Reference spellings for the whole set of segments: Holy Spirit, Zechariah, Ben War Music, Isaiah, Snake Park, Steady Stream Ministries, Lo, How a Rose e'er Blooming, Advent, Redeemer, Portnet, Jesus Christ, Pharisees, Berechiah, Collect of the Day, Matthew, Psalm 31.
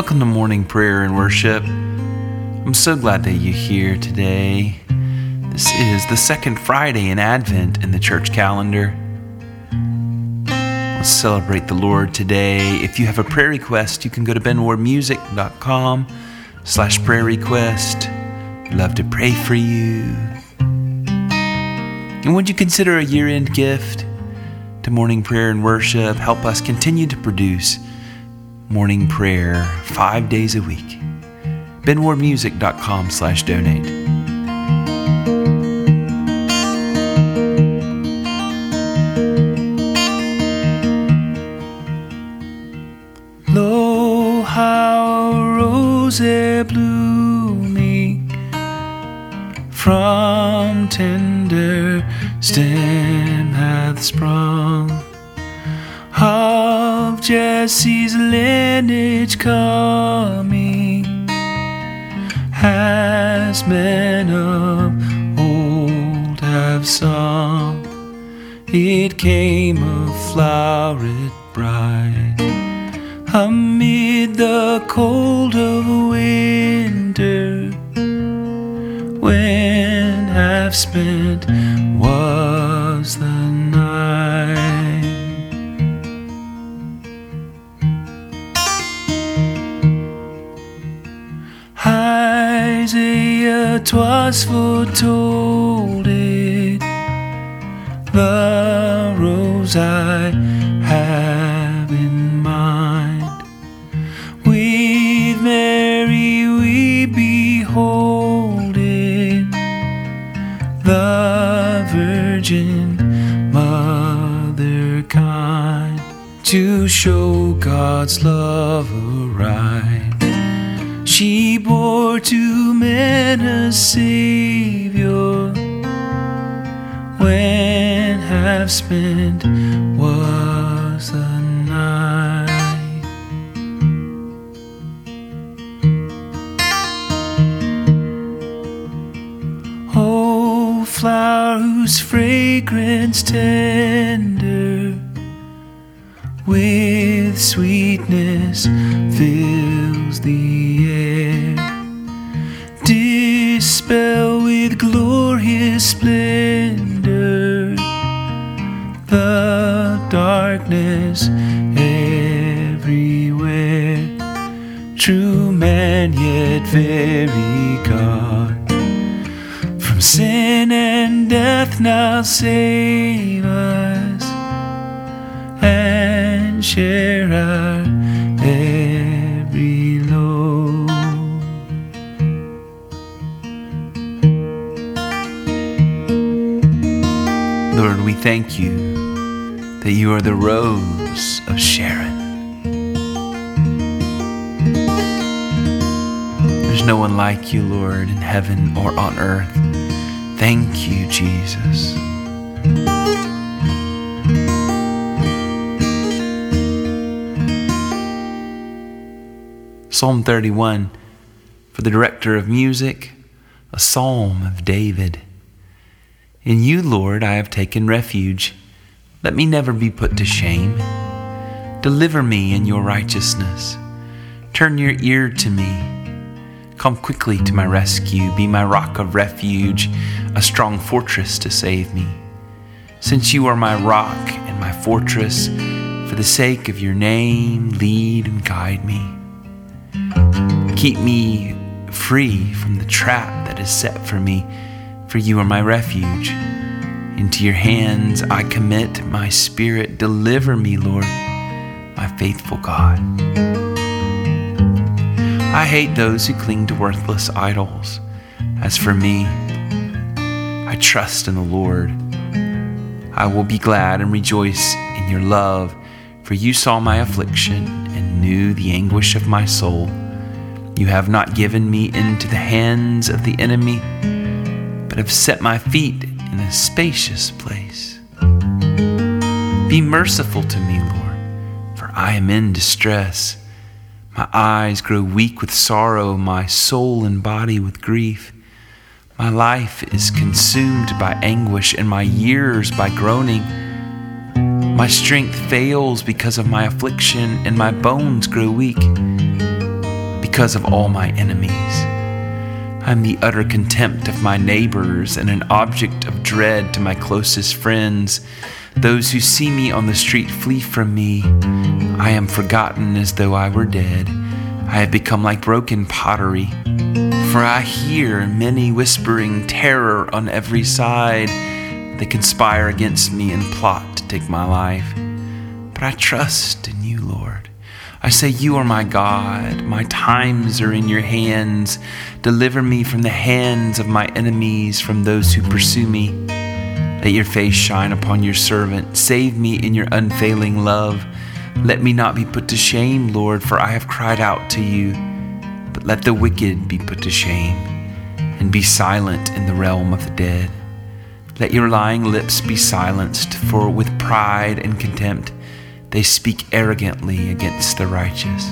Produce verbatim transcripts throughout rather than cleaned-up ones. Welcome to Morning Prayer and Worship. I'm so glad that you're here today. This is the second Friday in Advent in the church calendar. Let's celebrate the Lord today. If you have a prayer request, you can go to benwarmusic.com slash prayer request. I'd love to pray for you. And would you consider a year-end gift to Morning Prayer and Worship? Help us continue to produce morning prayer five days a week. benwarmusic.com slash donate. Lo, how a rose e'er blooming from tender stem hath sprung, of Jesse's lineage coming, as men of old have sung. It came a floweret bride amid the cold of winter, when half spent was the night. Isaiah twas foretold it, the rose I have in mind. With Mary we behold it, the Virgin Mother kind, to show God's love aright. She bore to men a Savior, when half spent was the night. O flower whose fragrance tender with sweetness fills the air, dispel with glorious splendor the darkness everywhere. True man, yet very God, from sin and death now save us, and share our every load. Lord, we thank you that you are the Rose of Sharon. There's no one like you, Lord, in heaven or on earth. Thank you, Jesus. Psalm thirty-one, for the director of music, a psalm of David. In you, Lord, I have taken refuge. Let me never be put to shame. Deliver me in your righteousness. Turn your ear to me. Come quickly to my rescue. Be my rock of refuge, a strong fortress to save me. Since you are my rock and my fortress, for the sake of your name, lead and guide me. Keep me free from the trap that is set for me, for you are my refuge. Into your hands I commit my spirit. Deliver me, Lord, my faithful God. I hate those who cling to worthless idols. As for me, I trust in the Lord. I will be glad and rejoice in your love, for you saw my affliction and knew the anguish of my soul. You have not given me into the hands of the enemy, but have set my feet in a spacious place. Be merciful to me, Lord, for I am in distress. My eyes grow weak with sorrow, my soul and body with grief. My life is consumed by anguish, and my years by groaning. My strength fails because of my affliction, and my bones grow weak. because of all my enemies. I am the utter contempt of my neighbors and an object of dread to my closest friends. Those who see me on the street flee from me. I am forgotten as though I were dead. I have become like broken pottery. For I hear many whispering terror on every side. They conspire against me and plot to take my life. But I trust in you, Lord. I say you are my God. My times are in your hands. Deliver me from the hands of my enemies, from those who pursue me. Let your face shine upon your servant. Save me in your unfailing love. Let me not be put to shame, Lord, for I have cried out to you. But let the wicked be put to shame and be silent in the realm of the dead. Let your lying lips be silenced, for with pride and contempt they speak arrogantly against the righteous.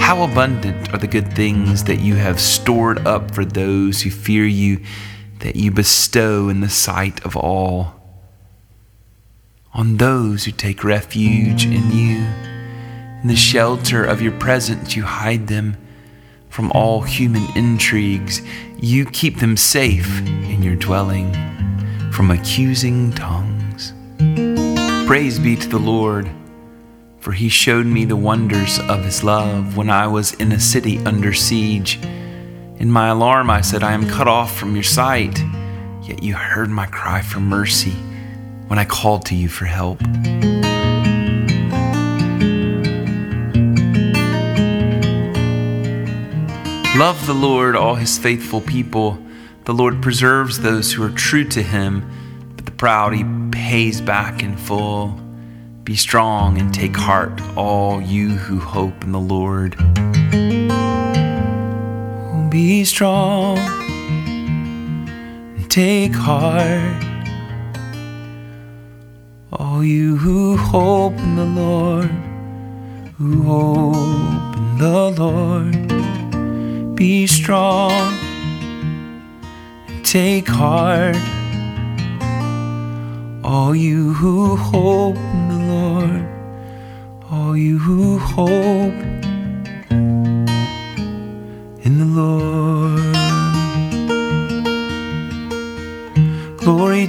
How abundant are the good things that you have stored up for those who fear you, that you bestow in the sight of all. On those who take refuge in you, in the shelter of your presence you hide them from all human intrigues. You keep them safe in your dwelling from accusing tongues. Praise be to the Lord, for he showed me the wonders of his love when I was in a city under siege. In my alarm I said, I am cut off from your sight. Yet you heard my cry for mercy when I called to you for help. Love the Lord, all his faithful people. The Lord preserves those who are true to him, but the proud he pays back in full. Be strong and take heart, all you who hope in the Lord. Be strong and take heart, all you who hope in the Lord, who hope in the Lord. Be strong and take heart, all you who hope in the Lord, all you who hope in the Lord. Glory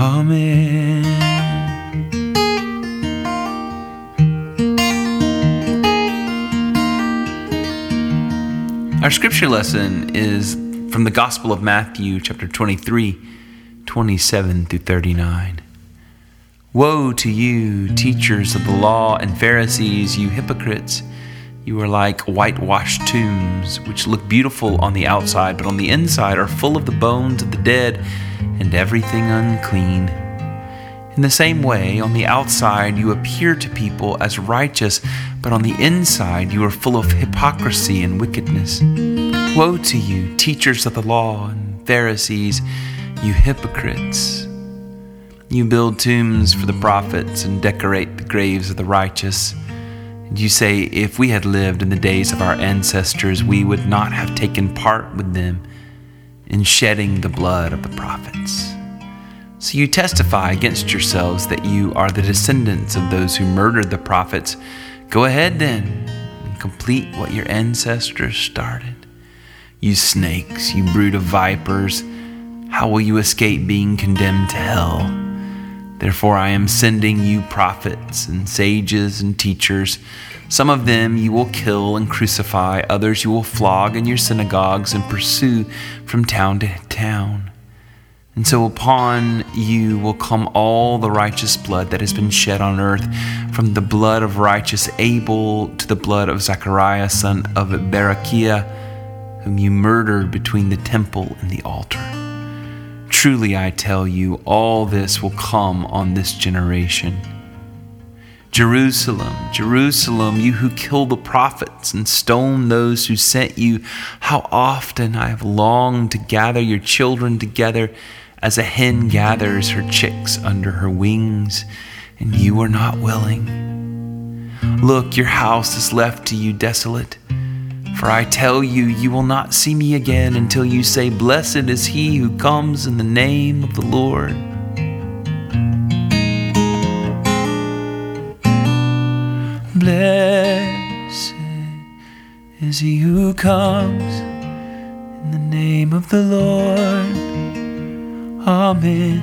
Amen. Our scripture lesson is from the Gospel of Matthew, chapter twenty-three, twenty-seven through thirty-nine. Woe to you, teachers of the law and Pharisees, you hypocrites! You are like whitewashed tombs, which look beautiful on the outside, but on the inside are full of the bones of the dead and everything unclean. In the same way, on the outside you appear to people as righteous, but on the inside you are full of hypocrisy and wickedness. Woe to you, teachers of the law and Pharisees, you hypocrites! You build tombs for the prophets and decorate the graves of the righteous. You say, if we had lived in the days of our ancestors, we would not have taken part with them in shedding the blood of the prophets. So you testify against yourselves that you are the descendants of those who murdered the prophets. Go ahead then and complete what your ancestors started. You snakes, you brood of vipers, how will you escape being condemned to hell? Therefore I am sending you prophets and sages and teachers. Some of them you will kill and crucify, others you will flog in your synagogues and pursue from town to town. And so upon you will come all the righteous blood that has been shed on earth, from the blood of righteous Abel to the blood of Zechariah, son of Berechiah, whom you murdered between the temple and the altar. Truly I tell you, all this will come on this generation. Jerusalem, Jerusalem, you who kill the prophets and stone those who sent you, how often I have longed to gather your children together as a hen gathers her chicks under her wings, and you are not willing. Look, your house is left to you desolate. For I tell you, you will not see me again until you say, Blessed is he who comes in the name of the Lord. Blessed is he who comes in the name of the Lord. Amen.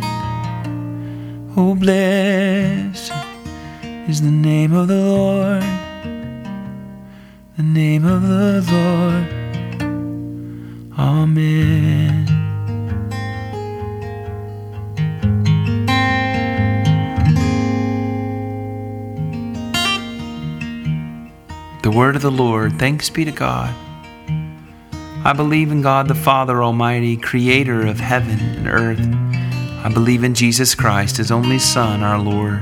Oh, blessed is the name of the Lord, the name of the Lord. Amen. The word of the Lord. Thanks be to God. I believe in God the Father Almighty, creator of heaven and earth. I believe in Jesus Christ, his only Son, our Lord.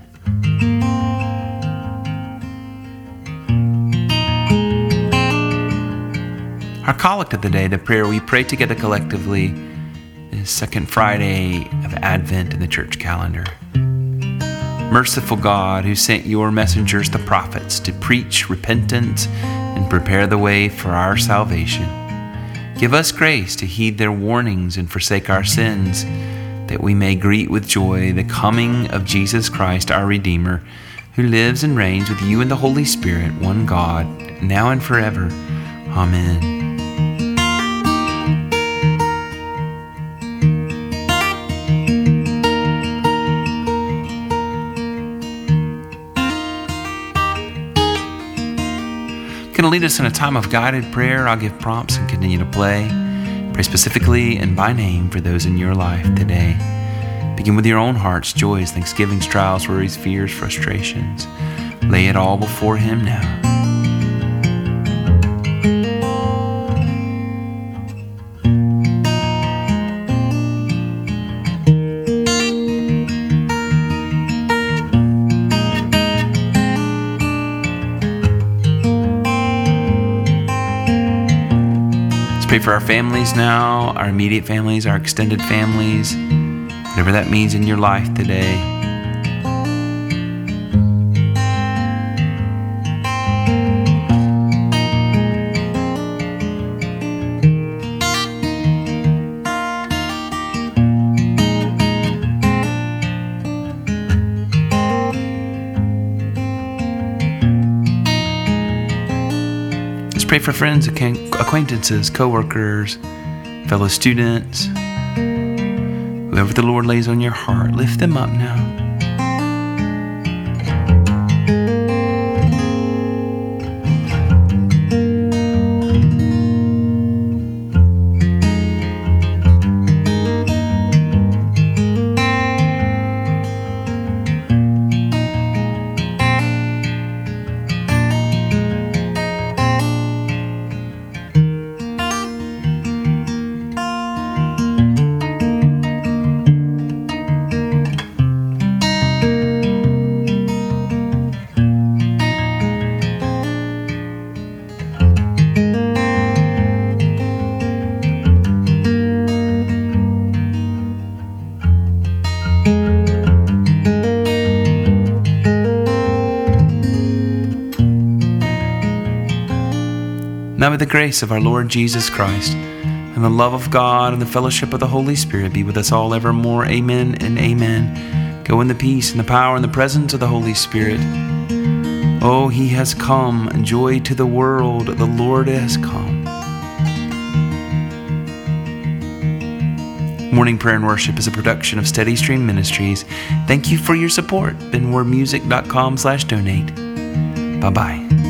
Our collect of the day, the prayer we pray together collectively, is Second Friday of Advent in the church calendar. Merciful God, who sent your messengers, the prophets, to preach repentance and prepare the way for our salvation, give us grace to heed their warnings and forsake our sins, that we may greet with joy the coming of Jesus Christ, our Redeemer, who lives and reigns with you in the Holy Spirit, one God, now and forever. Amen. Going to lead us in a time of guided prayer. I'll give prompts and continue to play. Pray specifically and by name for those in your life today. Begin with your own hearts, joys, thanksgivings, trials, worries, fears, frustrations. Lay it all before Him now. Pray for our families now, our immediate families, our extended families, whatever that means in your life today. Pray for friends, acquaintances, co-workers, fellow students. Whoever the Lord lays on your heart, lift them up now. Now may the grace of our Lord Jesus Christ and the love of God and the fellowship of the Holy Spirit be with us all evermore. Amen and amen. Go in the peace and the power and the presence of the Holy Spirit. Oh, he has come, and joy to the world, the Lord has come. Morning Prayer and Worship is a production of Steady Stream Ministries. Thank you for your support. Ben War Music dot com slash donate. Bye-bye.